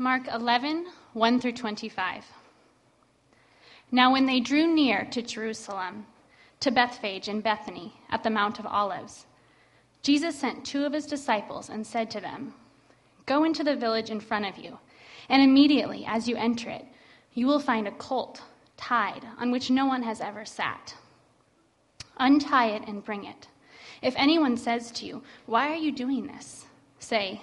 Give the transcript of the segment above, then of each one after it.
Mark 11, 1 through 25. Now when they drew near to Jerusalem, to Bethphage and Bethany at the Mount of Olives, Jesus sent two of his disciples and said to them, "Go into the village in front of you, and immediately as you enter it, you will find a colt tied on which no one has ever sat. Untie it and bring it. If anyone says to you, 'Why are you doing this?' say,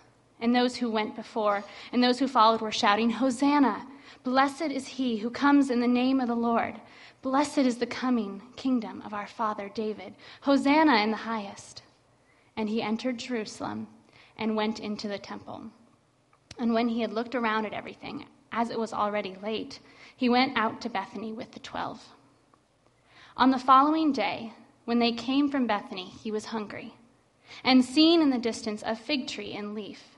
And those who went before and those who followed were shouting, "Hosanna! Blessed is he who comes in the name of the Lord. Blessed is the coming kingdom of our father David. Hosanna in the highest." And he entered Jerusalem and went into the temple. And when he had looked around at everything, as it was already late, he went out to Bethany with the 12. On the following day, when they came from Bethany, he was hungry. And seeing in the distance a fig tree in leaf,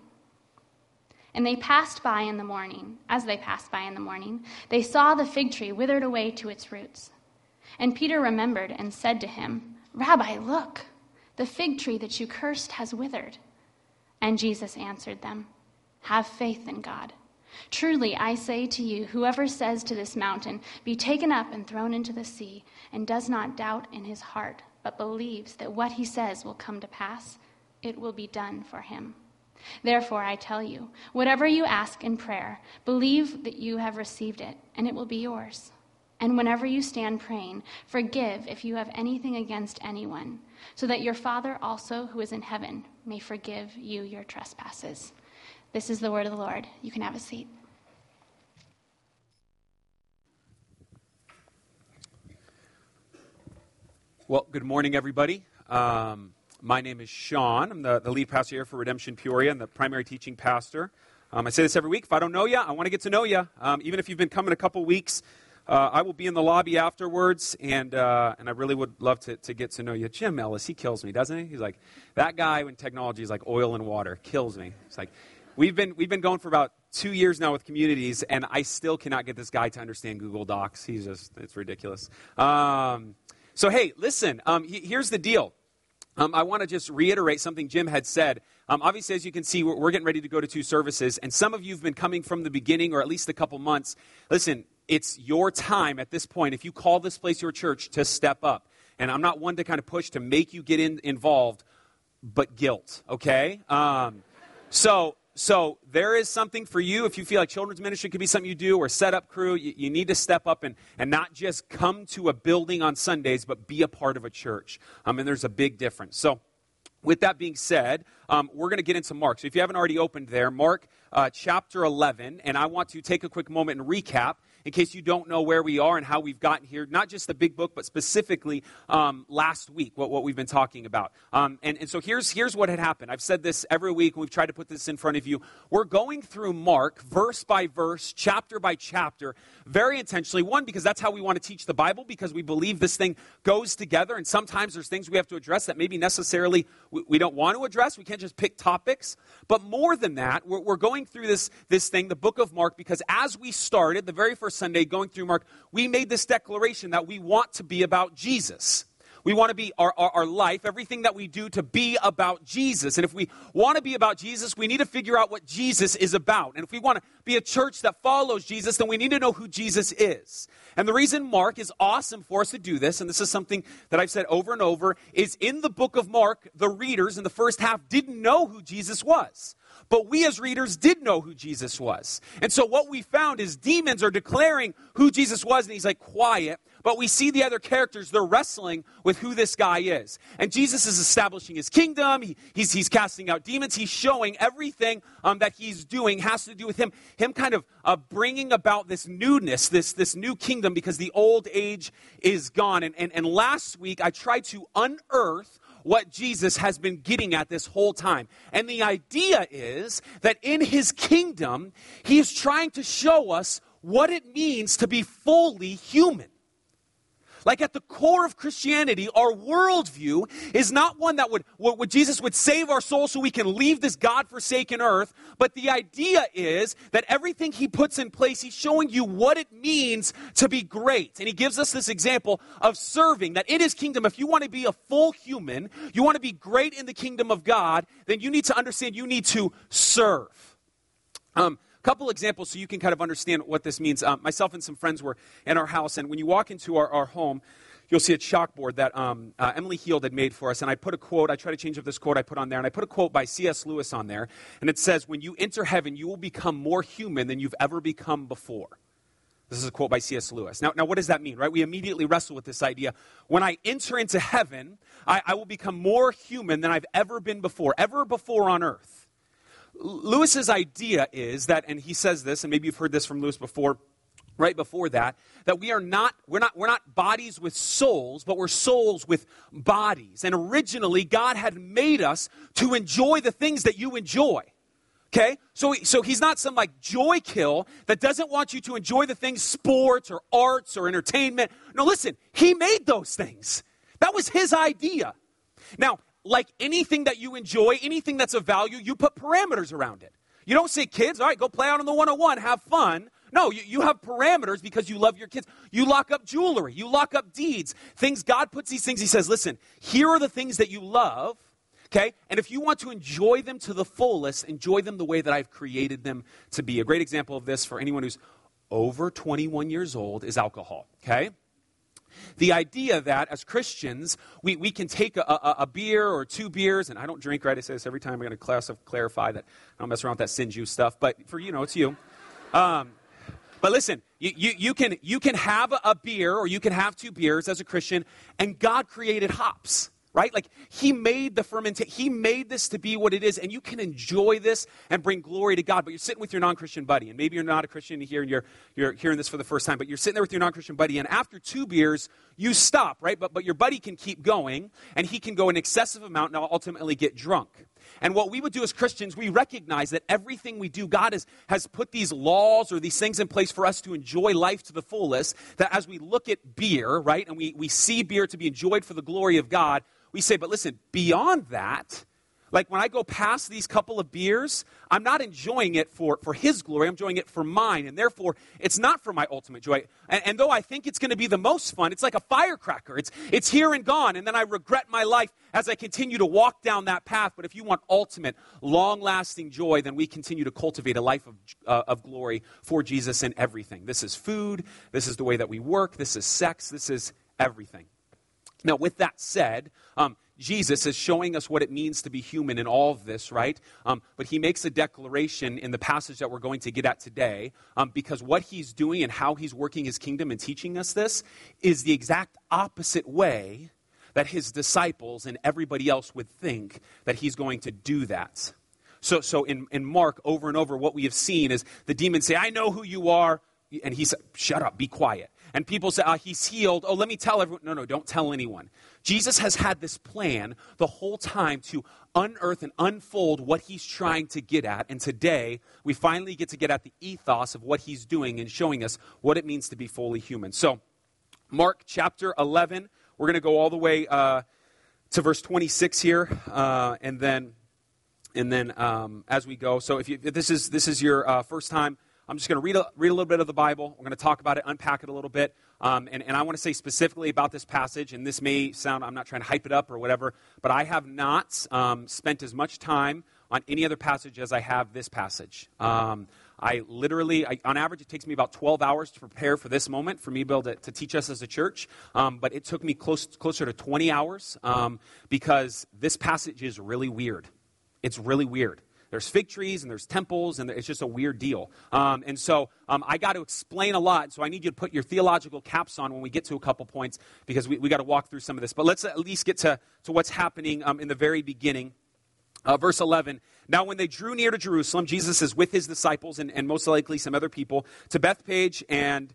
And they passed by in the morning. As they passed by in the morning, they saw the fig tree withered away to its roots. And Peter remembered and said to him, "Rabbi, look, the fig tree that you cursed has withered." And Jesus answered them, "Have faith in God. Truly, I say to you, whoever says to this mountain, 'Be taken up and thrown into the sea,' and does not doubt in his heart, but believes that what he says will come to pass, it will be done for him. Therefore, I tell you, whatever you ask in prayer, believe that you have received it, and it will be yours. And whenever you stand praying, forgive if you have anything against anyone, so that your Father also who is in heaven may forgive you your trespasses." This is the word of the Lord. You can have a seat. Well, good morning, everybody. My name is Sean. I'm the lead pastor here for Redemption Peoria and the primary teaching pastor. I say this every week. If I don't know you, I want to get to know you. Even if you've been coming a couple weeks, I will be in the lobby afterwards, and I really would love to get to know you. Jim Ellis, he kills me, doesn't he? He's like, that guy when technology is like oil and water, kills me. It's like, we've been going for about 2 years now with communities, and I still cannot get this guy to understand Google Docs. He's just, it's ridiculous. So hey, listen, here's the deal. I want to just reiterate something Jim had said. Obviously, as you can see, we're getting ready to go to two services, and some of you have been coming from the beginning or at least a couple months. Listen, it's your time at this point, if you call this place your church, to step up. And I'm not one to kind of push to make you get involved, but guilt, okay? So there is something for you. If you feel like children's ministry could be something you do or set up crew, you need to step up and not just come to a building on Sundays, but be a part of a church. And there's a big difference. So with that being said, we're going to get into Mark. So if you haven't already opened there, Mark chapter 11, and I want to take a quick moment and recap in case you don't know where we are and how we've gotten here, not just the big book, but specifically last week, what we've been talking about. And so here's what had happened. I've said this every week, and we've tried to put this in front of you. We're going through Mark verse by verse, chapter by chapter, very intentionally. One, because that's how we want to teach the Bible, because we believe this thing goes together, and sometimes there's things we have to address that maybe necessarily we don't want to address. We can't just pick topics. But more than that, we're going through this thing, the book of Mark, because as we started, the very first Sunday going through Mark, we made this declaration that we want to be about Jesus. We want to be our life, everything that we do, to be about Jesus. And if we want to be about Jesus, we need to figure out what Jesus is about. And if we want to be a church that follows Jesus, then we need to know who Jesus is. And the reason Mark is awesome for us to do this, and this is something that I've said over and over, is in the book of Mark, the readers in the first half didn't know who Jesus was. But we as readers did know who Jesus was. And so what we found is demons are declaring who Jesus was, and he's like quiet. But we see the other characters, they're wrestling with who this guy is. And Jesus is establishing his kingdom. He's casting out demons. He's showing everything that he's doing has to do with him kind of bringing about this newness, this new kingdom, because the old age is gone. And last week, I tried to unearth what Jesus has been getting at this whole time. And the idea is that in his kingdom, he is trying to show us what it means to be fully human. Like at the core of Christianity, our worldview is not one that would Jesus would save our soul so we can leave this God-forsaken earth. But the idea is that everything he puts in place, he's showing you what it means to be great. And he gives us this example of serving, that in his kingdom, if you want to be a full human, you want to be great in the kingdom of God, then you need to understand you need to serve. Couple examples so you can kind of understand what this means. Myself and some friends were in our house, and when you walk into our home, you'll see a chalkboard that Emily Heald had made for us, and I put a quote. I try to change up this quote I put on there, and I put a quote by C.S. Lewis on there, and it says, "When you enter heaven, you will become more human than you've ever become before." This is a quote by C.S. Lewis. Now what does that mean, right? We immediately wrestle with this idea. When I enter into heaven, I will become more human than I've ever before on earth. Lewis's idea is that, and he says this, and maybe you've heard this from Lewis before, right before that we are not, we're not bodies with souls, but we're souls with bodies. And originally, God had made us to enjoy the things that you enjoy. Okay? So he's not some like joy kill that doesn't want you to enjoy the things, sports or arts or entertainment. No, listen, he made those things. That was his idea. Now, like anything that you enjoy, anything that's of value, you put parameters around it. You don't say, kids, all right, go play out on the 101, have fun. No, you have parameters because you love your kids. You lock up jewelry. You lock up deeds. Things, God puts these things, he says, listen, here are the things that you love, okay? And if you want to enjoy them to the fullest, enjoy them the way that I've created them to be. A great example of this for anyone who's over 21 years old is alcohol, okay? The idea that as Christians, we can take a beer or two beers, and I don't drink, right? I say this every time. I'm going to clarify that I don't mess around with that sin juice stuff, but for you know, it's you. But listen, you can have a beer or you can have two beers as a Christian, and God created hops. Right? Like he made the fermentation. He made this to be what it is, and you can enjoy this and bring glory to God. But you're sitting with your non-Christian buddy, and maybe you're not a Christian here, and you're hearing this for the first time. But you're sitting there with your non-Christian buddy, and after two beers, you stop. Right? But your buddy can keep going, and he can go an excessive amount, and ultimately get drunk. And what we would do as Christians, we recognize that everything we do, God has put these laws or these things in place for us to enjoy life to the fullest, that as we look at beer, right, and we see beer to be enjoyed for the glory of God, we say, but listen, beyond that, like when I go past these couple of beers, I'm not enjoying it for his glory. I'm enjoying it for mine, and therefore, it's not for my ultimate joy. And though I think it's going to be the most fun, it's like a firecracker. It's here and gone, and then I regret my life as I continue to walk down that path. But if you want ultimate, long-lasting joy, then we continue to cultivate a life of glory for Jesus in everything. This is food. This is the way that we work. This is sex. This is everything. Now, with that said, Jesus is showing us what it means to be human in all of this, right? But he makes a declaration in the passage that we're going to get at today, because what he's doing and how he's working his kingdom and teaching us this is the exact opposite way that his disciples and everybody else would think that he's going to do that. So in Mark, over and over, what we have seen is the demons say, I know who you are. And he said, shut up, be quiet. And people say, he's healed. Oh, let me tell everyone. No, don't tell anyone. Jesus has had this plan the whole time to unearth and unfold what he's trying to get at. And today, we finally get to get at the ethos of what he's doing and showing us what it means to be fully human. So, Mark chapter 11, we're going to go all the way to verse 26 here, and then as we go. So, if this is your first time I'm just going to read a little bit of the Bible. We're going to talk about it, unpack it a little bit. And I want to say specifically about this passage, and this may sound, I'm not trying to hype it up or whatever, but I have not spent as much time on any other passage as I have this passage. I on average, it takes me about 12 hours to prepare for this moment, for me to be able to teach us as a church. But it took me closer to 20 hours because this passage is really weird. It's really weird. There's fig trees and there's temples, and it's just a weird deal. And so I got to explain a lot. So I need you to put your theological caps on when we get to a couple points, because we got to walk through some of this. But let's at least get to what's happening in the very beginning. Verse 11, now when they drew near to Jerusalem, Jesus is with his disciples and most likely some other people, to Bethphage and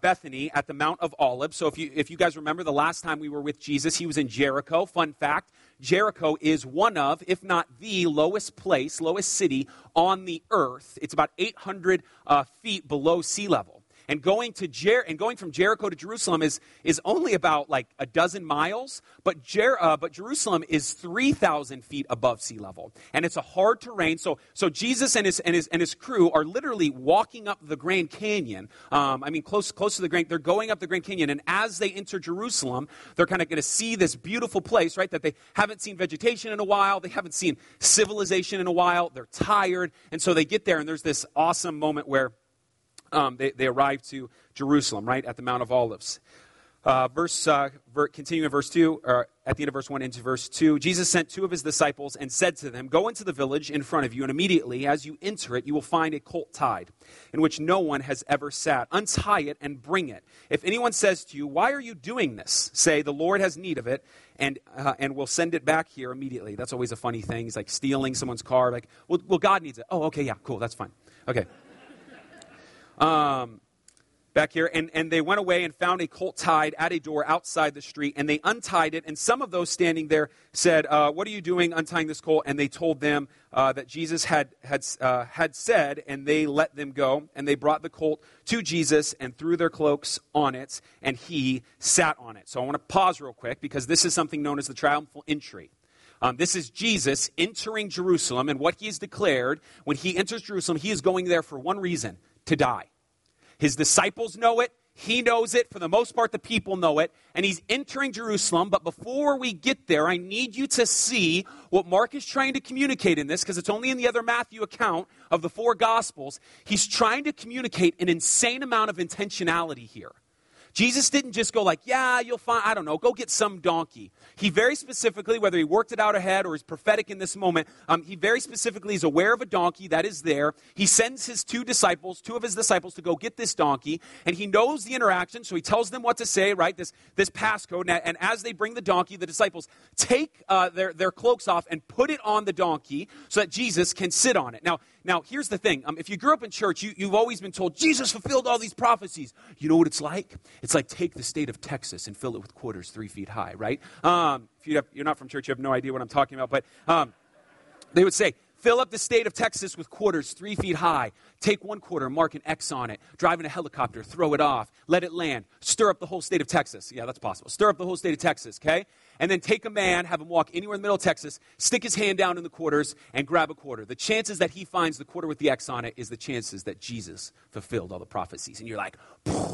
Bethany at the Mount of Olives. So if you guys remember the last time we were with Jesus, he was in Jericho. Fun fact, Jericho is one of, if not the lowest city on the earth. It's about 800 feet below sea level. And going from Jericho to Jerusalem is only about like a dozen miles, but Jerusalem is 3,000 feet above sea level, and it's a hard terrain. So Jesus and his crew are literally walking up the Grand Canyon. Close to the Grand. They're going up the Grand Canyon, and as they enter Jerusalem, they're kind of going to see this beautiful place, right? That they haven't seen vegetation in a while, they haven't seen civilization in a while. They're tired, and so they get there, and there's this awesome moment where they arrive to Jerusalem, right, at the Mount of Olives. Continuing in verse 2, or at the end of verse 1 into verse 2, Jesus sent two of his disciples and said to them, go into the village in front of you, and immediately as you enter it, you will find a colt tied, in which no one has ever sat. Untie it and bring it. If anyone says to you, why are you doing this? Say, the Lord has need of it, and we'll send it back here immediately. That's always a funny thing. It's like stealing someone's car. Like, well, God needs it. Oh, okay, yeah, cool, that's fine. Okay. Back here, and they went away and found a colt tied at a door outside the street, and they untied it. And some of those standing there said, what are you doing untying this colt? And they told them that Jesus had said, and they let them go. And they brought the colt to Jesus and threw their cloaks on it, and he sat on it. So I want to pause real quick, because this is something known as the triumphal entry. This is Jesus entering Jerusalem, and what he has declared when he enters Jerusalem, he is going there for one reason: to die. His disciples know it. He knows it. For the most part, the people know it. And he's entering Jerusalem. But before we get there, I need you to see what Mark is trying to communicate in this, because it's only in the other Matthew account of the four Gospels. He's trying to communicate an insane amount of intentionality here. Jesus didn't just go like, yeah, you'll find, I don't know, go get some donkey. He very specifically, whether he worked it out ahead or is prophetic in this moment, he very specifically is aware of a donkey that is there. He sends his two of his disciples to go get this donkey, and he knows the interaction, so he tells them what to say, right, this passcode. And as they bring the donkey, the disciples take their cloaks off and put it on the donkey so that Jesus can sit on it. Now here's the thing. If you grew up in church, you've always been told, Jesus fulfilled all these prophecies. You know what it's like? It's like take the state of Texas and fill it with quarters 3 feet high, right? If you're not from church, you have no idea what I'm talking about. But they would say, fill up the state of Texas with quarters 3 feet high. Take one quarter, mark an X on it. Drive in a helicopter, throw it off, let it land. Stir up the whole state of Texas. Yeah, that's possible. Stir up the whole state of Texas, okay? And then take a man, have him walk anywhere in the middle of Texas, stick his hand down in the quarters, and grab a quarter. The chances that he finds the quarter with the X on it is the chances that Jesus fulfilled all the prophecies. And you're like, poof.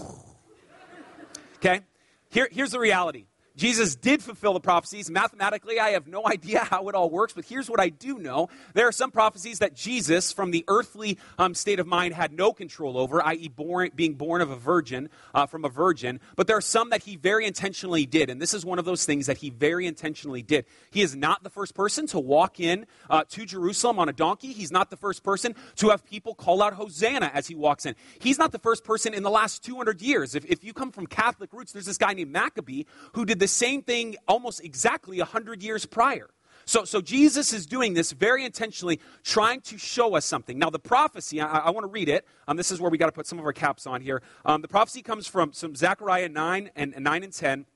Okay, here's the reality. Jesus did fulfill the prophecies. Mathematically, I have no idea how it all works, but here's what I do know. There are some prophecies that Jesus, from the earthly state of mind, had no control over, i.e. being born of a virgin, from a virgin. But there are some that he very intentionally did, and this is one of those things that he very intentionally did. He is not the first person to walk in to Jerusalem on a donkey. He's not the first person to have people call out Hosanna as he walks in. He's not the first person in the last 200 years. If you come from Catholic roots, there's this guy named Maccabee who did the same thing almost exactly 100 years prior. So Jesus is doing this very intentionally, trying to show us something. Now, the prophecy, I want to read it. This is where we got to put some of our caps on here. The prophecy comes from some Zechariah 9 and 10.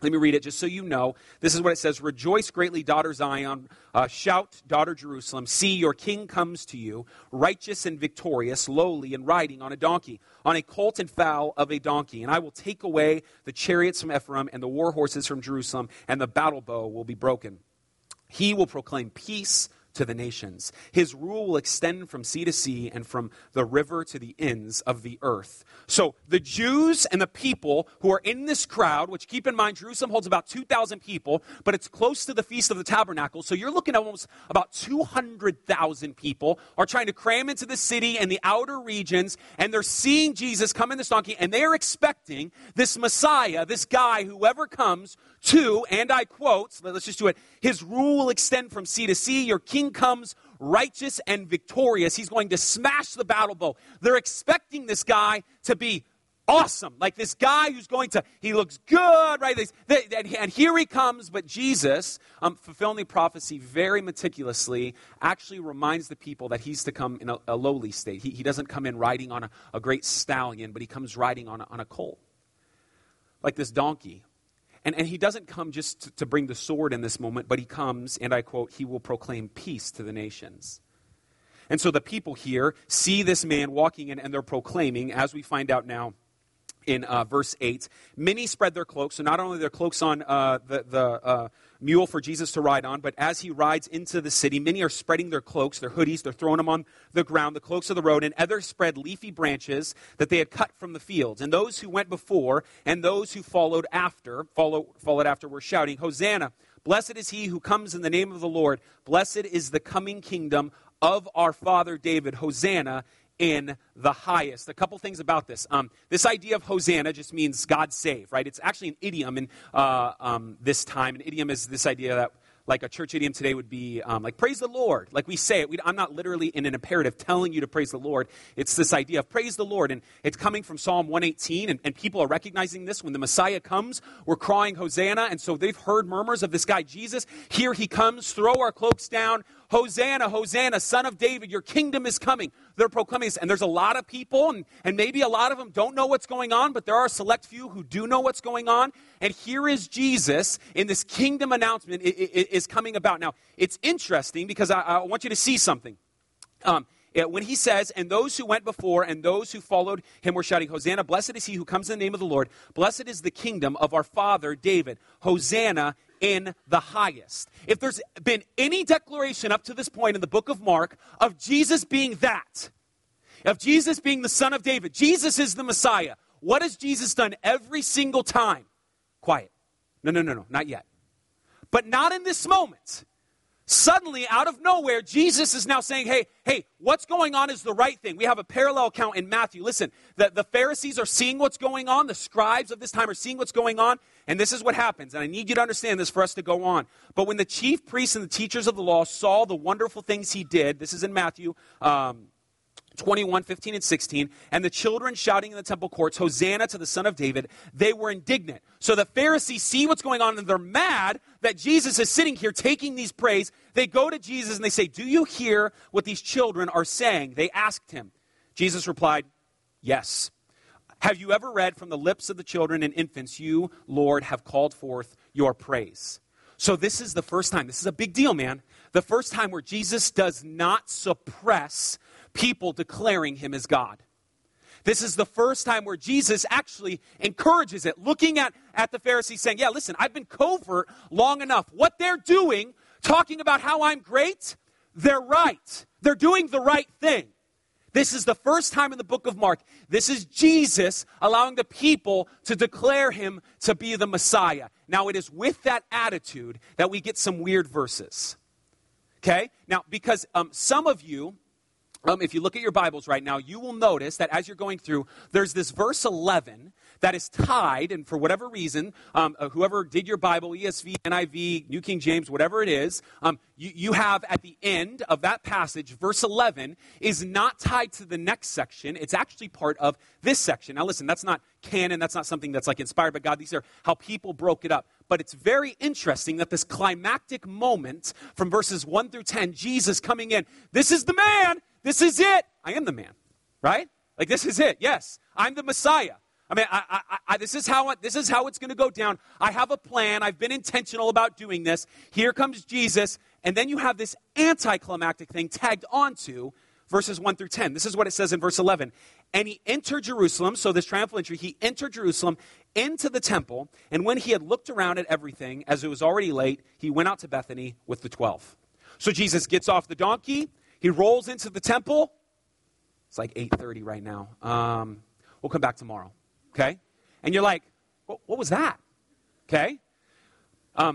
Let me read it just so you know. This is what it says. Rejoice greatly, daughter Zion. Shout, daughter Jerusalem. See, your king comes to you, righteous and victorious, lowly and riding on a donkey, on a colt and foal of a donkey. And I will take away the chariots from Ephraim and the war horses from Jerusalem, and the battle bow will be broken. He will proclaim peace to the nations. His rule will extend from sea to sea and from the river to the ends of the earth. So the Jews and the people who are in this crowd, which keep in mind, Jerusalem holds about 2,000 people, but it's close to the Feast of the Tabernacle. So you're looking at almost about 200,000 people are trying to cram into the city and the outer regions, and they're seeing Jesus come in this donkey, and they are expecting this Messiah, this guy, whoever comes to, and I quote, let's just do it, his rule will extend from sea to sea. Your king comes righteous and victorious. He's going to smash the battle bow. They're expecting this guy to be awesome. Like this guy who's going to, he looks good, right? And here he comes. But Jesus, fulfilling the prophecy very meticulously, actually reminds the people that he's to come in a lowly state. He doesn't come in riding on a great stallion, but he comes riding on a colt, like this donkey. And he doesn't come just to bring the sword in this moment, but he comes, and I quote, he will proclaim peace to the nations. And so the people here see this man walking in, and they're proclaiming, as we find out now, in verse 8, many spread their cloaks. So not only their cloaks on the mule for Jesus to ride on, but as he rides into the city, many are spreading their cloaks, their hoodies. They're throwing them on the ground, the cloaks of the road. And others spread leafy branches that they had cut from the fields. And those who went before and those who followed after were shouting, Hosanna, blessed is he who comes in the name of the Lord. Blessed is the coming kingdom of our father David. Hosanna in the highest. A couple things about this. This idea of Hosanna just means God save, right? It's actually an idiom in this time. An idiom is this idea that, like a church idiom today would be like praise the Lord. Like we say it. I'm not literally in an imperative telling you to praise the Lord. It's this idea of praise the Lord. And it's coming from Psalm 118. And people are recognizing this. When the Messiah comes, we're crying Hosanna. And so they've heard murmurs of this guy, Jesus. Here he comes. Throw our cloaks down. Hosanna, Hosanna, son of David, your kingdom is coming. They're proclaiming this. And there's a lot of people, and maybe a lot of them don't know what's going on, but there are a select few who do know what's going on. And here is Jesus in this kingdom announcement is coming about. Now, it's interesting because I want you to see something. When he says, and those who went before and those who followed him were shouting, Hosanna, blessed is he who comes in the name of the Lord. Blessed is the kingdom of our father David. Hosanna in the highest. If there's been any declaration up to this point in the book of Mark of Jesus being that, of Jesus being the son of David, Jesus is the Messiah, what has Jesus done every single time? Quiet. No, not yet. But not in this moment. Suddenly, out of nowhere, Jesus is now saying, hey, what's going on is the right thing. We have a parallel account in Matthew. Listen, the Pharisees are seeing what's going on. The scribes of this time are seeing what's going on. And this is what happens. And I need you to understand this for us to go on. But when the chief priests and the teachers of the law saw the wonderful things he did, this is in Matthew 21, 15, and 16, and the children shouting in the temple courts, Hosanna to the Son of David, they were indignant. So the Pharisees see what's going on, and they're mad that Jesus is sitting here taking these praise. They go to Jesus, and they say, do you hear what these children are saying? They asked him. Jesus replied, yes. Have you ever read from the lips of the children and infants, you, Lord, have called forth your praise? So this is the first time. This is a big deal, man. The first time where Jesus does not suppress people declaring him as God. This is the first time where Jesus actually encourages it, looking at the Pharisees saying, yeah, listen, I've been covert long enough. What they're doing, talking about how I'm great, they're right. They're doing the right thing. This is the first time in the book of Mark. This is Jesus allowing the people to declare him to be the Messiah. Now, it is with that attitude that we get some weird verses. Okay? Now, because some of you, if you look at your Bibles right now, you will notice that as you're going through, there's this verse 11 that is tied, and for whatever reason, whoever did your Bible, ESV, NIV, New King James, whatever it is, you have at the end of that passage, verse 11 is not tied to the next section. It's actually part of this section. Now listen, that's not canon. That's not something that's like inspired by God. These are how people broke it up. But it's very interesting that this climactic moment from verses 1 through 10, Jesus coming in, this is the man. This is it. I am the man, right? Like this is it. Yes, I'm the Messiah. I mean, this is how it's going to go down. I have a plan. I've been intentional about doing this. Here comes Jesus, and then you have this anticlimactic thing tagged onto verses 1 through 10. This is what it says in verse 11. And he entered Jerusalem, so this triumphal entry, he entered Jerusalem into the temple, and when he had looked around at everything, as it was already late, he went out to Bethany with the 12. So Jesus gets off the donkey. He rolls into the temple. It's like 8:30 right now. We'll come back tomorrow, okay? And you're like, what was that? Okay?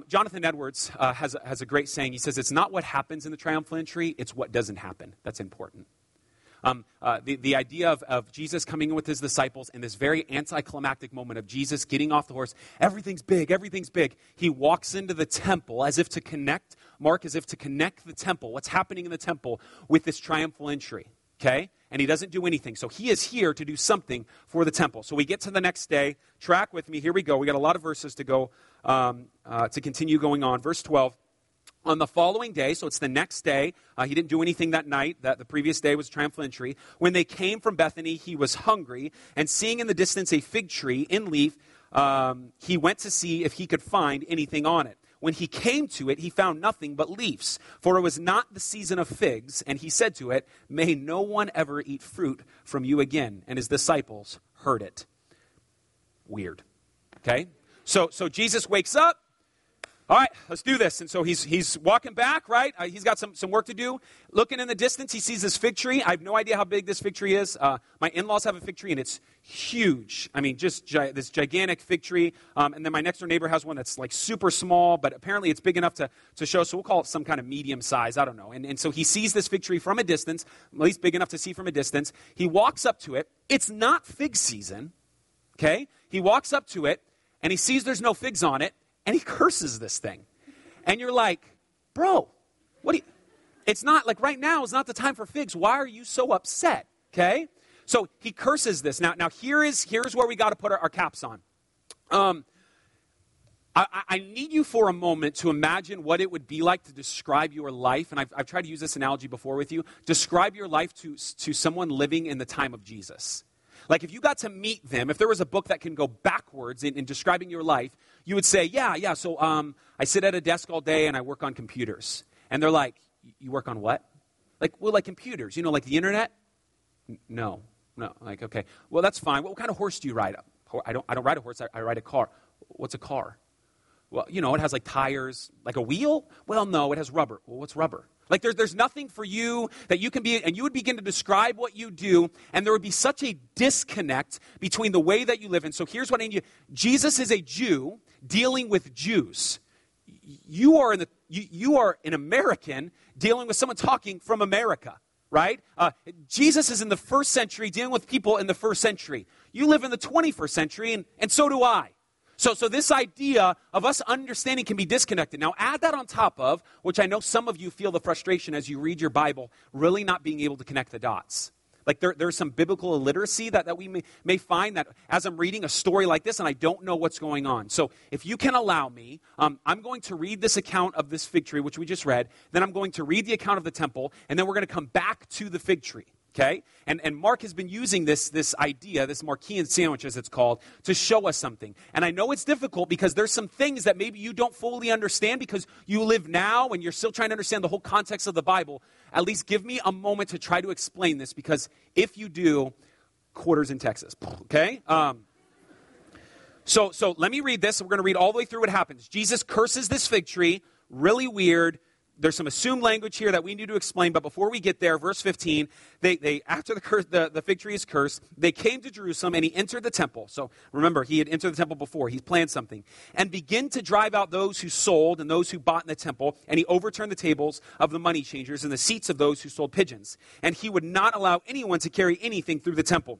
Jonathan Edwards has a great saying. He says, it's not what happens in the triumphal entry, it's what doesn't happen. That's important. The idea of Jesus coming in with his disciples in this very anticlimactic moment of Jesus getting off the horse. Everything's big, everything's big. He walks into the temple as if to connect, Mark, as if to connect the temple, what's happening in the temple, with this triumphal entry, okay? And he doesn't do anything. So he is here to do something for the temple. So we get to the next day. Track with me. Here we go. We got a lot of verses to go, to continue going on. Verse 12. On the following day, so it's the next day, he didn't do anything that night. That the previous day was triumphal entry. When they came from Bethany, he was hungry, and seeing in the distance a fig tree in leaf, he went to see if he could find anything on it. When he came to it, he found nothing but leaves, for it was not the season of figs. And he said to it, "May no one ever eat fruit from you again." And his disciples heard it. Weird. Okay? So Jesus wakes up. All right, let's do this. And so he's walking back, right? He's got some work to do. Looking in the distance, he sees this fig tree. I have no idea how big this fig tree is. My in-laws have a fig tree, and it's huge. I mean, just this gigantic fig tree. And then my next-door neighbor has one that's, like, super small, but apparently it's big enough to show. So we'll call it some kind of medium size. I don't know. And so he sees this fig tree from a distance, at least big enough to see from a distance. He walks up to it. It's not fig season, okay? He walks up to it, and he sees there's no figs on it. And he curses this thing. And you're like, bro, it's not like right now is not the time for figs. Why are you so upset? Okay? So he curses this. Now here's where we got to put our caps on. I need you for a moment to imagine what it would be like to describe your life. And I've tried to use this analogy before with you. Describe your life to someone living in the time of Jesus. Like if you got to meet them, if there was a book that can go backwards in describing your life, you would say, yeah, so I sit at a desk all day and I work on computers. And they're like, you work on what? Like, well, like computers, like the internet? No, like, okay, well, that's fine. What kind of horse do you ride? I don't ride a horse, I ride a car. What's a car? Well, it has like tires, like a wheel? Well, no, it has rubber. Well, what's rubber? Like there's nothing for you that you can be, and you would begin to describe what you do, and there would be such a disconnect between the way that you live. And so here's what I need you. Jesus is a Jew dealing with Jews. You are an American dealing with someone talking from America, right? Jesus is in the first century dealing with people in the first century. You live in the 21st century, and so do I. So this idea of us understanding can be disconnected. Now add that on top of, which I know some of you feel the frustration as you read your Bible, really not being able to connect the dots. Like there's some biblical illiteracy that we may find that as I'm reading a story like this and I don't know what's going on. So if you can allow me, I'm going to read this account of this fig tree, which we just read. Then I'm going to read the account of the temple, and then we're going to come back to the fig tree. Okay? And Mark has been using this idea, this Markean sandwich as it's called, to show us something. And I know it's difficult because there's some things that maybe you don't fully understand because you live now and you're still trying to understand the whole context of the Bible. At least give me a moment to try to explain this, because if you do, quarters in Texas. Okay? So let me read this. We're going to read all the way through what happens. Jesus curses this fig tree. Really weird. There's some assumed language here that we need to explain, but before we get there, verse 15, they after the fig tree is cursed, they came to Jerusalem, and he entered the temple. So remember, he had entered the temple before. He planned something. And began to drive out those who sold and those who bought in the temple, and he overturned the tables of the money changers and the seats of those who sold pigeons. And he would not allow anyone to carry anything through the temple.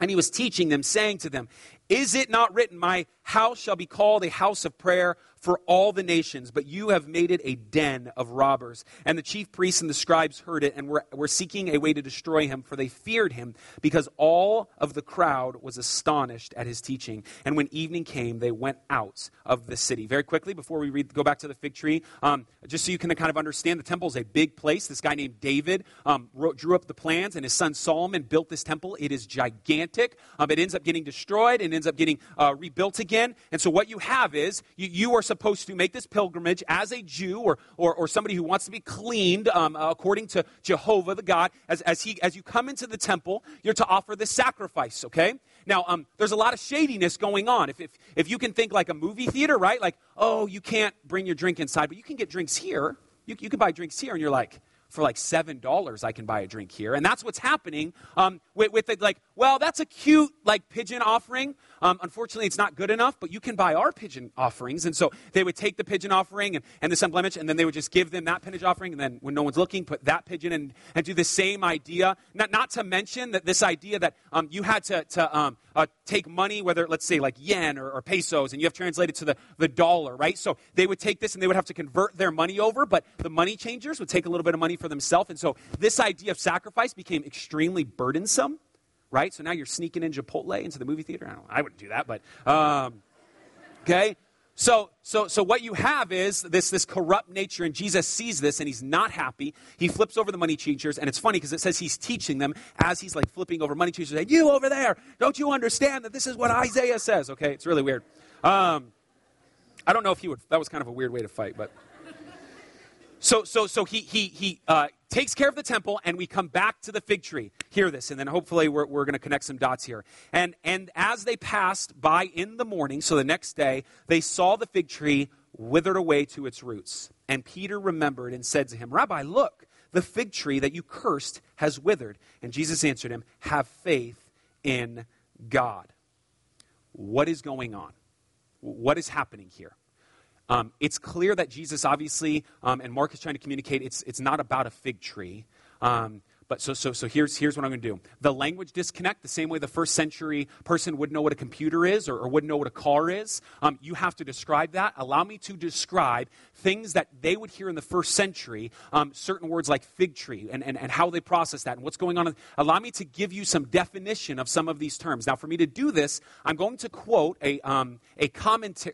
And he was teaching them, saying to them, "Is it not written, my house shall be called a house of prayer for all the nations, but you have made it a den of robbers." And the chief priests and the scribes heard it and were seeking a way to destroy him, for they feared him, because all of the crowd was astonished at his teaching. And when evening came, they went out of the city. Very quickly, before we go back to the fig tree, just so you can kind of understand, the temple is a big place. This guy named David drew up the plans, and his son Solomon built this temple. It is gigantic. It ends up getting destroyed and ends up getting rebuilt again. And so what you have is you are supposed to make this pilgrimage as a Jew or somebody who wants to be cleaned according to Jehovah the God. As you come into the temple, you're to offer this sacrifice, okay? Now, there's a lot of shadiness going on. If you can think like a movie theater, right? Like, oh, you can't bring your drink inside, but you can get drinks here, You can buy drinks here, and you're like, for like $7, I can buy a drink here. And that's what's happening with that's a cute, like, pigeon offering. Unfortunately, it's not good enough, but you can buy our pigeon offerings. And so they would take the pigeon offering and the semblemich, and then they would just give them that pigeon offering. And then when no one's looking, put that pigeon in and do the same idea. Not to mention that this idea that you had to take money, whether, let's say, like yen or pesos, and you have translated to the dollar, right? So they would take this and they would have to convert their money over, but the money changers would take a little bit of money for themselves. And so this idea of sacrifice became extremely burdensome, right? So now you're sneaking in Chipotle into the movie theater. I wouldn't do that, but okay. So what you have is this corrupt nature, and Jesus sees this, and he's not happy. He flips over the money changers, and it's funny because it says he's teaching them as he's like flipping over money changers. Like, you over there, don't you understand that this is what Isaiah says? Okay, it's really weird. I don't know if he would. That was kind of a weird way to fight, but. So he takes care of the temple, and we come back to the fig tree. Hear this, and then hopefully we're going to connect some dots here. And as they passed by in the morning, so the next day, they saw the fig tree withered away to its roots. And Peter remembered and said to him, Rabbi, look, the fig tree that you cursed has withered. And Jesus answered him, have faith in God. What is going on? What is happening here? It's clear that Jesus, obviously, and Mark is trying to communicate, it's not about a fig tree. But here's what I'm going to do. The language disconnect, the same way the first century person wouldn't know what a computer is or wouldn't know what a car is. You have to describe that. Allow me to describe things that they would hear in the first century, certain words like fig tree and how they process that and what's going on. Allow me to give you some definition of some of these terms. Now, for me to do this, I'm going to quote a commentator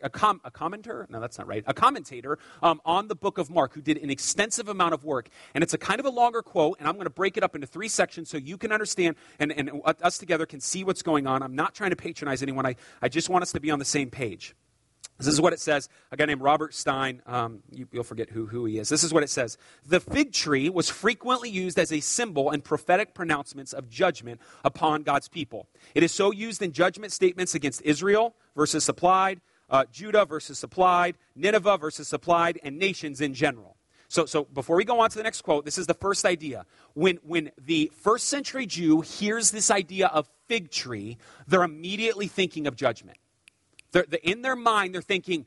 on the book of Mark who did an extensive amount of work. And it's a kind of a longer quote, and I'm going to break it up into three sections so you can understand and us together can see what's going on. I'm not trying to patronize anyone. I just want us to be on the same page. This is what it says. A guy named Robert Stein, you'll forget who he is. This is what it says. The fig tree was frequently used as a symbol in prophetic pronouncements of judgment upon God's people. It is so used in judgment statements against Israel versus supplied, Judah versus supplied, Nineveh versus supplied, and nations in general. So before we go on to the next quote, this is the first idea. When the first century Jew hears this idea of fig tree, they're immediately thinking of judgment. In their mind, they're thinking,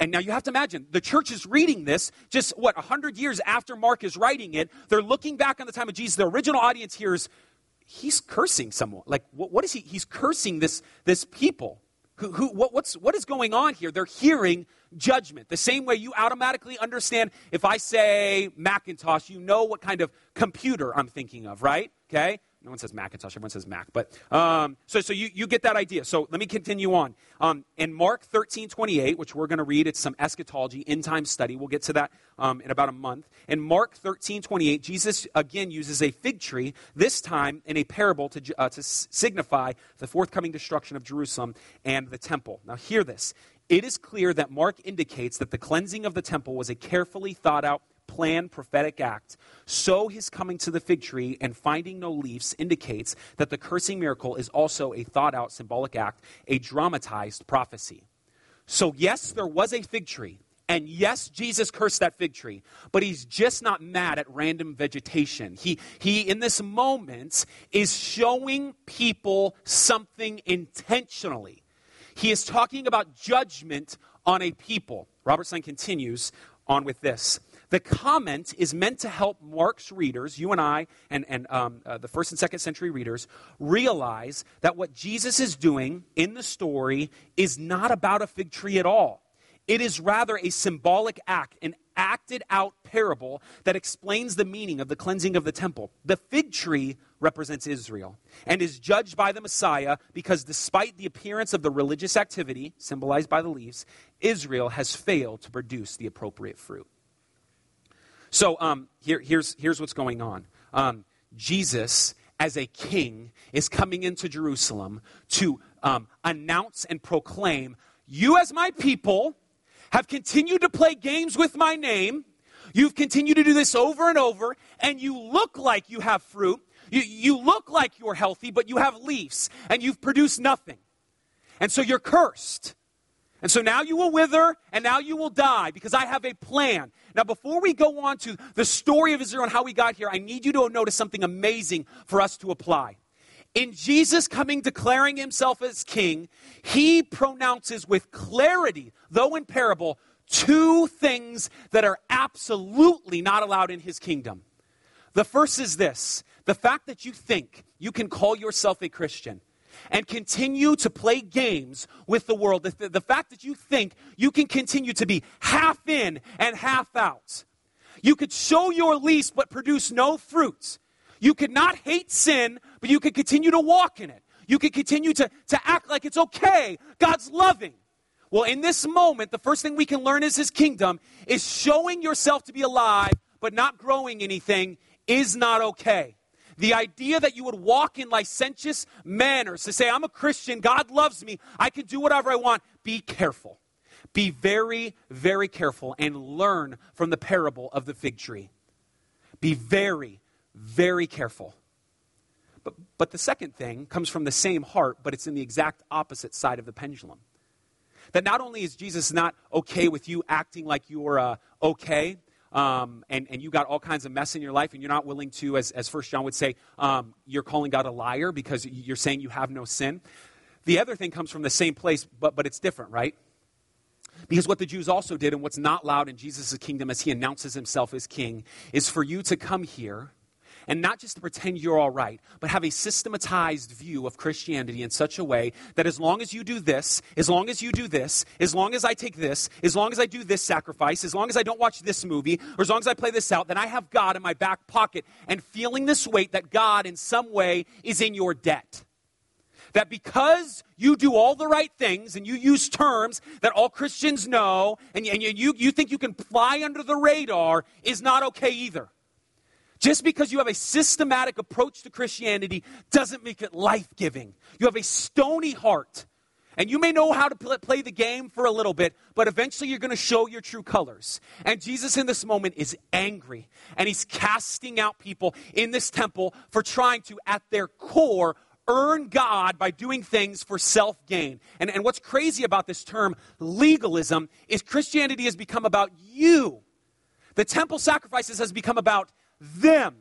and now you have to imagine, the church is reading this just, 100 years after Mark is writing it. They're looking back on the time of Jesus. The original audience hears, he's cursing someone. Like, what is he? He's cursing this people. What is going on here? They're hearing judgment. The same way you automatically understand if I say Macintosh, you know what kind of computer I'm thinking of, right? Okay? No one says Macintosh, everyone says Mac. But you get that idea. So let me continue on. In Mark 13:28, which we're going to read, it's some eschatology, end-time study. We'll get to that in about a month. In Mark 13:28, Jesus again uses a fig tree, this time in a parable to signify the forthcoming destruction of Jerusalem and the temple. Now hear this. It is clear that Mark indicates that the cleansing of the temple was a carefully thought out, planned prophetic act. So his coming to the fig tree and finding no leaves indicates that the cursing miracle is also a thought out symbolic act, a dramatized prophecy. So yes, there was a fig tree, and yes, Jesus cursed that fig tree, but he's just not mad at random vegetation. He in this moment is showing people something intentionally. He is talking about judgment on a people. Robert Stein continues on with this. The comment is meant to help Mark's readers, you and I, and the first and second century readers, realize that what Jesus is doing in the story is not about a fig tree at all. It is rather a symbolic act, an acted out parable that explains the meaning of the cleansing of the temple. The fig tree represents Israel and is judged by the Messiah because despite the appearance of the religious activity, symbolized by the leaves, Israel has failed to produce the appropriate fruit. So here's what's going on. Jesus, as a king, is coming into Jerusalem to announce and proclaim, you as my people have continued to play games with my name. You've continued to do this over and over, and you look like you have fruit. You look like you're healthy, but you have leaves, and you've produced nothing. And so you're cursed. And so now you will wither, and now you will die, because I have a plan. Now, before we go on to the story of Israel and how we got here, I need you to notice something amazing for us to apply. In Jesus coming, declaring himself as king, he pronounces with clarity, though in parable, two things that are absolutely not allowed in his kingdom. The first is this: the fact that you think you can call yourself a Christian and continue to play games with the world. The fact that you think you can continue to be half in and half out. You could sow your leaves but produce no fruit. You could not hate sin, but you could continue to walk in it. You could continue to act like it's okay. God's loving. Well, in this moment, the first thing we can learn is his kingdom is showing yourself to be alive but not growing anything is not okay. The idea that you would walk in licentious manners to say, I'm a Christian, God loves me, I can do whatever I want. Be careful. Be very, very careful and learn from the parable of the fig tree. Be very, very careful. But the second thing comes from the same heart, but it's in the exact opposite side of the pendulum. That not only is Jesus not okay with you acting like you're okay, and you got all kinds of mess in your life and you're not willing to, as 1 John would say, you're calling God a liar because you're saying you have no sin. The other thing comes from the same place, but it's different, right? Because what the Jews also did and what's not allowed in Jesus' kingdom as he announces himself as king is for you to come here and not just to pretend you're all right, but have a systematized view of Christianity in such a way that as long as you do this, as long as you do this, as long as I take this, as long as I do this sacrifice, as long as I don't watch this movie, or as long as I play this out, then I have God in my back pocket and feeling this weight that God in some way is in your debt. That because you do all the right things and you use terms that all Christians know and you think you can fly under the radar is not okay either. Just because you have a systematic approach to Christianity doesn't make it life-giving. You have a stony heart. And you may know how to play the game for a little bit, but eventually you're going to show your true colors. And Jesus in this moment is angry. And he's casting out people in this temple for trying to, at their core, earn God by doing things for self-gain. And what's crazy about this term, legalism, is Christianity has become about you. The temple sacrifices has become about them.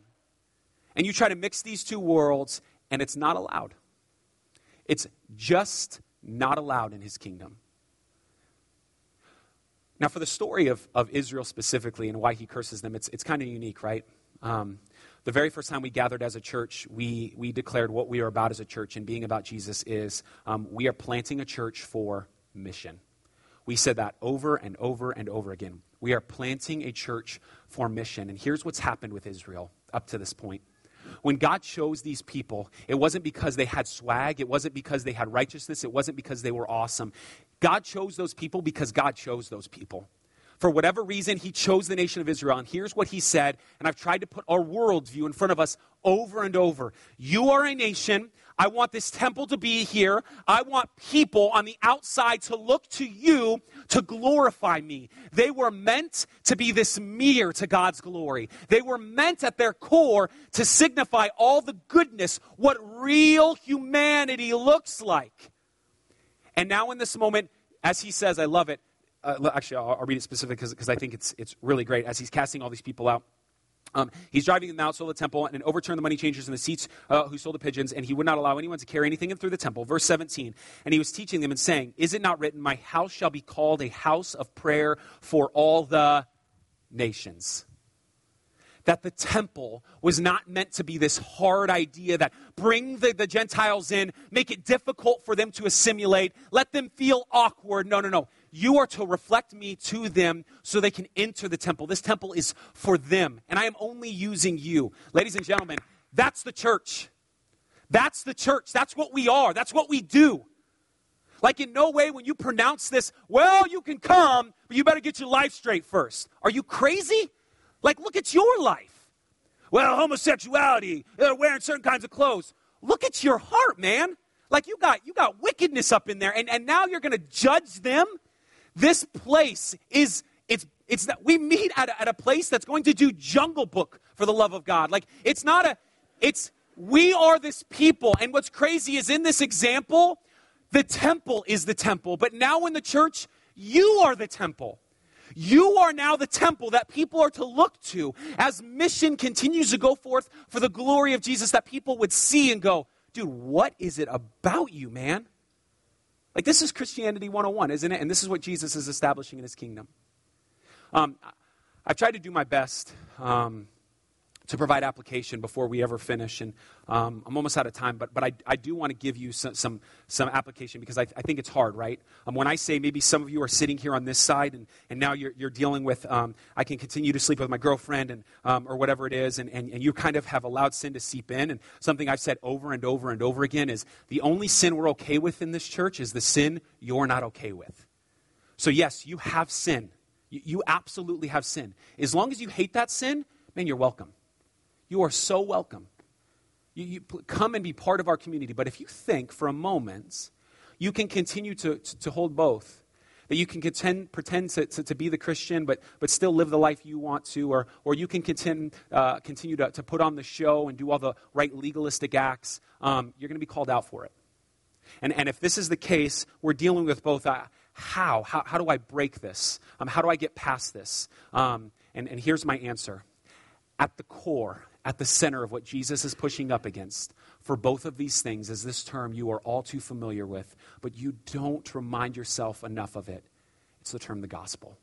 And you try to mix these two worlds, and it's not allowed. It's just not allowed in his kingdom. Now, for the story of Israel specifically and why he curses them, it's kind of unique, right? The very first time we gathered as a church, we declared what we are about as a church, and being about Jesus is we are planting a church for mission. We said that over and over and over again. We are planting a church for mission. And here's what's happened with Israel up to this point. When God chose these people, it wasn't because they had swag. It wasn't because they had righteousness. It wasn't because they were awesome. God chose those people because God chose those people. For whatever reason, he chose the nation of Israel. And here's what he said. And I've tried to put our worldview in front of us over and over. You are a nation. I want this temple to be here. I want people on the outside to look to you to glorify me. They were meant to be this mirror to God's glory. They were meant at their core to signify all the goodness, what real humanity looks like. And now in this moment, as he says, I love it. Actually, I'll read it specifically because I think it's really great. As he's casting all these people out, he's driving them out, sold the temple, and overturned the money changers and the seats who sold the pigeons, and he would not allow anyone to carry anything in through the temple. Verse 17, and he was teaching them and saying, is it not written, my house shall be called a house of prayer for all the nations? That the temple was not meant to be this hard idea that bring the Gentiles in, make it difficult for them to assimilate, let them feel awkward. No. You are to reflect me to them so they can enter the temple. This temple is for them, and I am only using you. Ladies and gentlemen, that's the church. That's the church. That's what we are. That's what we do. Like in no way when you pronounce this, well, you can come, but you better get your life straight first. Are you crazy? Like, look at your life. Well, homosexuality, wearing certain kinds of clothes. Look at your heart, man. Like you got wickedness up in there, and now you're going to judge them? This place is that we meet at a place that's going to do Jungle Book for the love of God. Like we are this people. And what's crazy is in this example, the temple is the temple. But now in the church, you are the temple. You are now the temple that people are to look to as mission continues to go forth for the glory of Jesus, that people would see and go, dude, what is it about you, man? Like, this is Christianity 101, isn't it? And this is what Jesus is establishing in his kingdom. I've tried to do my best to provide application before we ever finish. And I'm almost out of time, but I do want to give you some application, because I think it's hard, right? When I say maybe some of you are sitting here on this side and now you're dealing with, I can continue to sleep with my girlfriend and or whatever it is, and you kind of have allowed sin to seep in. And something I've said over and over and over again is the only sin we're okay with in this church is the sin you're not okay with. So yes, you have sin. You absolutely have sin. As long as you hate that sin, man, you're welcome. You are so welcome. You come and be part of our community. But if you think for a moment you can continue to hold both, that you can pretend to be the Christian but still live the life you want to, or you can continue to put on the show and do all the right legalistic acts, you're going to be called out for it. And if this is the case, we're dealing with both. How do I break this? How do I get past this? And here's my answer. At the core, at the center of what Jesus is pushing up against for both of these things is this term you are all too familiar with, but you don't remind yourself enough of it. It's the term the gospel.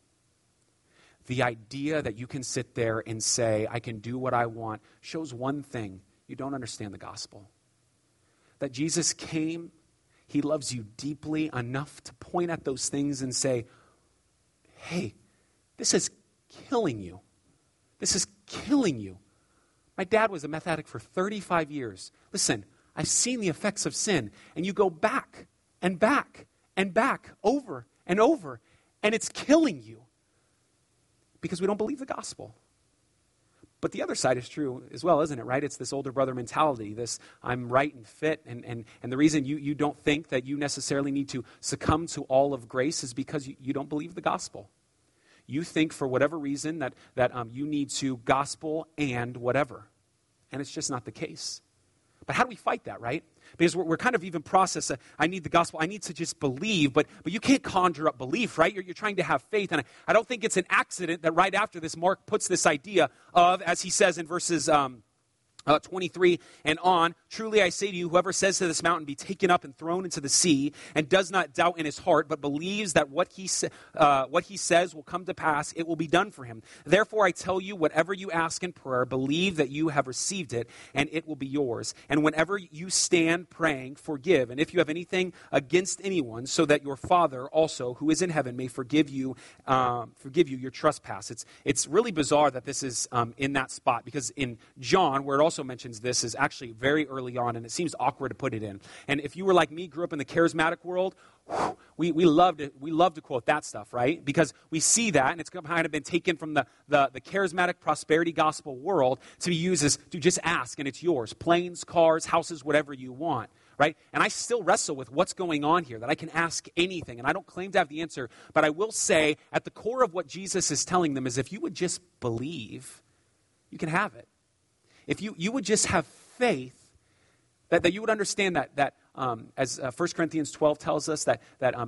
The idea that you can sit there and say, I can do what I want, shows one thing. You don't understand the gospel. That Jesus came. He loves you deeply enough to point at those things and say, hey, this is killing you. This is killing you. My dad was a meth addict for 35 years. Listen, I've seen the effects of sin. And you go back and back and back over and over, and it's killing you because we don't believe the gospel. But the other side is true as well, isn't it, right? It's this older brother mentality, this I'm right and fit. And the reason you don't think that you necessarily need to succumb to all of grace is because you don't believe the gospel. You think for whatever reason that you need to gospel and whatever. And it's just not the case. But how do we fight that, right? Because we're kind of even process. I need the gospel. I need to just believe. But you can't conjure up belief, right? You're trying to have faith. And I don't think it's an accident that right after this, Mark puts this idea of, as he says in verses 23 and on, truly I say to you, whoever says to this mountain, be taken up and thrown into the sea, and does not doubt in his heart, but believes that what he says will come to pass, it will be done for him. Therefore I tell you, whatever you ask in prayer, believe that you have received it, and it will be yours. And whenever you stand praying, forgive. And if you have anything against anyone, so that your Father also, who is in heaven, may forgive you your trespass. It's really bizarre that this is in that spot, because in John, where it also mentions this, is actually very early on, and it seems awkward to put it in. And if you were like me, grew up in the charismatic world, we love to quote that stuff, right? Because we see that, and it's kind of been taken from the charismatic prosperity gospel world to be used as, to just ask, and it's yours. Planes, cars, houses, whatever you want, right? And I still wrestle with what's going on here, that I can ask anything, and I don't claim to have the answer, but I will say at the core of what Jesus is telling them is if you would just believe, you can have it. If you would just have faith, that you would understand that as 1 Corinthians 12 tells us, that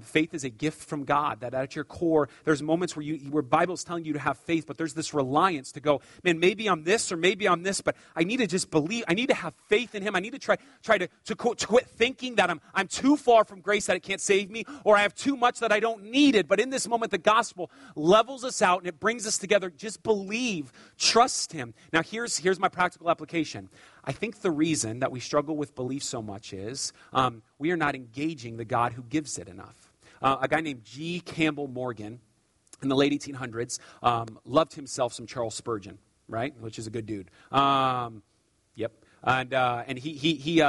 faith is a gift from God, that at your core, there's moments where Bible's telling you to have faith, but there's this reliance to go, man, maybe I'm this or maybe I'm this, but I need to just believe, I need to have faith in him. I need to try to quit thinking that I'm too far from grace that it can't save me, or I have too much that I don't need it. But in this moment, the gospel levels us out and it brings us together. Just believe, trust him. Now here's my practical application. I think the reason that we struggle with belief so much is we are not engaging the God who gives it enough. A guy named G. Campbell Morgan in the late 1800s loved himself some Charles Spurgeon, right? Which is a good dude. Yep. And he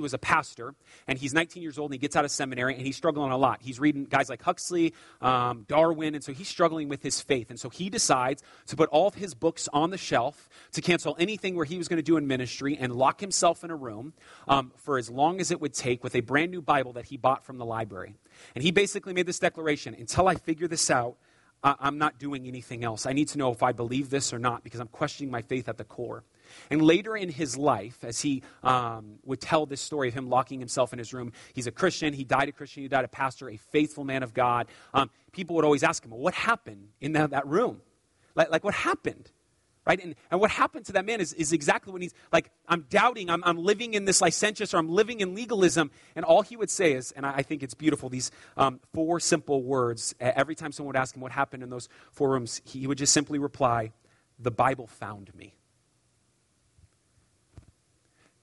was a pastor, and he's 19 years old, and he gets out of seminary, and he's struggling a lot. He's reading guys like Huxley, Darwin, and so he's struggling with his faith. And so he decides to put all of his books on the shelf, to cancel anything where he was going to do in ministry, and lock himself in a room for as long as it would take with a brand new Bible that he bought from the library. And he basically made this declaration, until I figure this out, I'm not doing anything else. I need to know if I believe this or not, because I'm questioning my faith at the core. And later in his life, as he would tell this story of him locking himself in his room, he's a Christian, he died a Christian, he died a pastor, a faithful man of God. People would always ask him, well, what happened in that room? Like what happened? Right? And what happened to that man is exactly what he's like, I'm doubting, I'm living in this licentious, or I'm living in legalism. And all he would say is, and I think it's beautiful, these four simple words. Every time someone would ask him what happened in those four rooms, he would just simply reply, the Bible found me.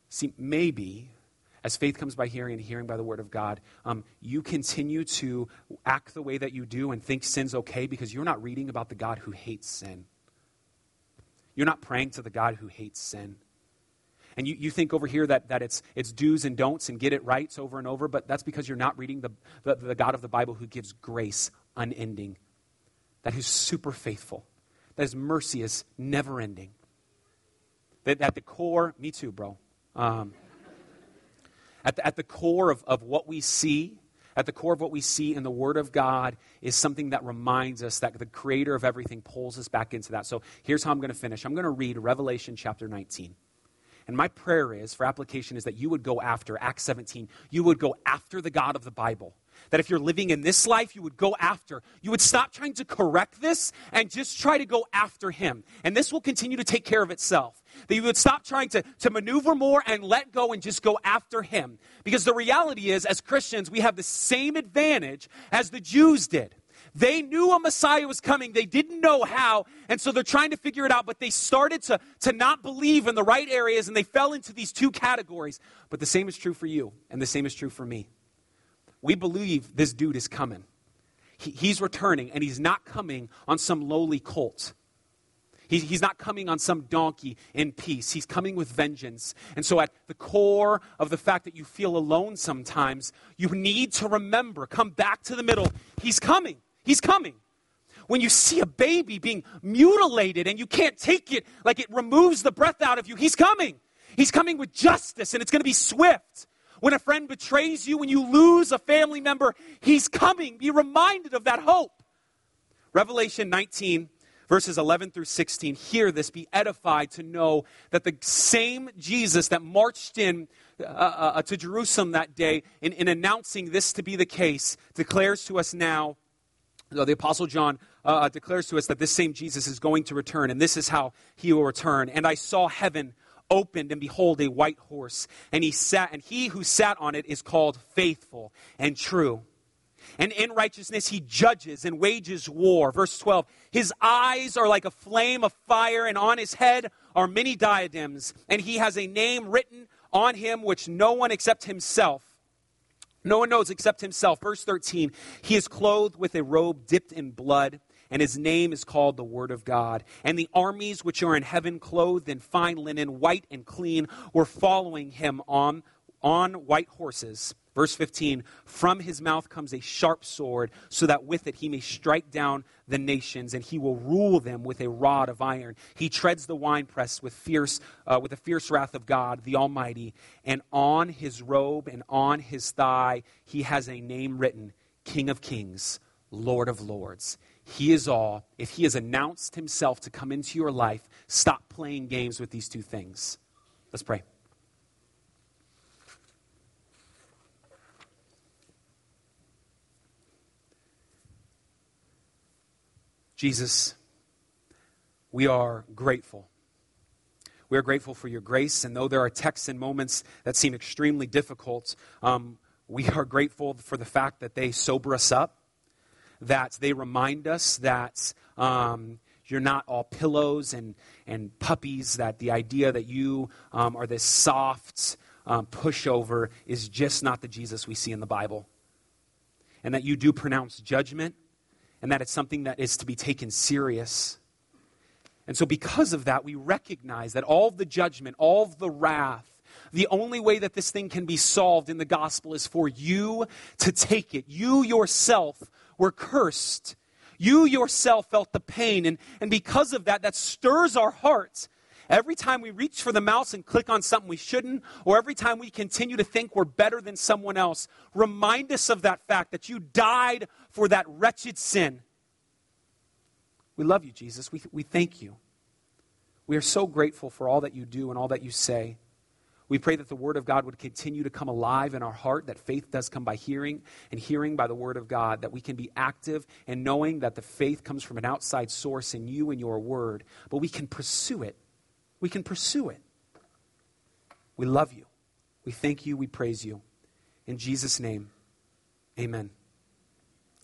See, maybe as faith comes by hearing and hearing by the word of God, you continue to act the way that you do and think sin's okay because you're not reading about the God who hates sin. You're not praying to the God who hates sin. And you think over here that it's do's and don'ts and get it rights over and over, but that's because you're not reading the God of the Bible who gives grace unending, that who's super faithful, that his mercy is never ending. That at the core, me too, bro. At the core of what we see, at the core of what we see in the Word of God is something that reminds us that the Creator of everything pulls us back into that. So here's how I'm going to finish. I'm going to read Revelation chapter 19. And my prayer is, for application, is that you would go after, Acts 17, you would go after the God of the Bible. That if you're living in this life, you would go after. You would stop trying to correct this and just try to go after him. And this will continue to take care of itself. That you would stop trying to maneuver more and let go and just go after him. Because the reality is, as Christians, we have the same advantage as the Jews did. They knew a Messiah was coming. They didn't know how, and so they're trying to figure it out. But they started to not believe in the right areas, and they fell into these two categories. But the same is true for you, and the same is true for me. We believe this dude is coming. He's returning, and he's not coming on some lowly colt. He's not coming on some donkey in peace. He's coming with vengeance. And so at the core of the fact that you feel alone sometimes, you need to remember, come back to the middle. He's coming. He's coming. When you see a baby being mutilated and you can't take it, like it removes the breath out of you, he's coming. He's coming with justice, and it's going to be swift. When a friend betrays you, when you lose a family member, he's coming. Be reminded of that hope. Revelation 19, verses 11 through 16. Hear this. Be edified to know that the same Jesus that marched in to Jerusalem that day in announcing this to be the case declares to us now, the Apostle John declares to us that this same Jesus is going to return, and this is how he will return. And I saw heaven opened, and behold, a white horse, and he who sat on it is called Faithful and True, and in righteousness he judges and wages war. Verse 12, his eyes are like a flame of fire, and on his head are many diadems, and he has a name written on him which no one knows except himself. Verse 13, he is clothed with a robe dipped in blood, and his name is called the Word of God. And the armies which are in heaven, clothed in fine linen, white and clean, were following him on white horses. Verse 15, from his mouth comes a sharp sword, so that with it he may strike down the nations, and he will rule them with a rod of iron. He treads the winepress with the fierce wrath of God, the Almighty. And on his robe and on his thigh, he has a name written, King of Kings, Lord of Lords. He is all. If he has announced himself to come into your life, stop playing games with these two things. Let's pray. Jesus, we are grateful. We are grateful for your grace, and though there are texts and moments that seem extremely difficult, we are grateful for the fact that they sober us up, that they remind us that you're not all pillows and puppies, that the idea that you are this soft pushover is just not the Jesus we see in the Bible, and that you do pronounce judgment, and that it's something that is to be taken serious. And so because of that, we recognize that all of the judgment, all of the wrath, the only way that this thing can be solved in the gospel is for you to take it. You yourself were cursed. You yourself felt the pain. And because of that, that stirs our hearts. Every time we reach for the mouse and click on something we shouldn't, or every time we continue to think we're better than someone else, remind us of that fact that you died for that wretched sin. We love you, Jesus. We thank you. We are so grateful for all that you do and all that you say. We pray that the word of God would continue to come alive in our heart, that faith does come by hearing and hearing by the word of God, that we can be active and knowing that the faith comes from an outside source in you and your word, but we can pursue it. We can pursue it. We love you. We thank you. We praise you. In Jesus' name, amen.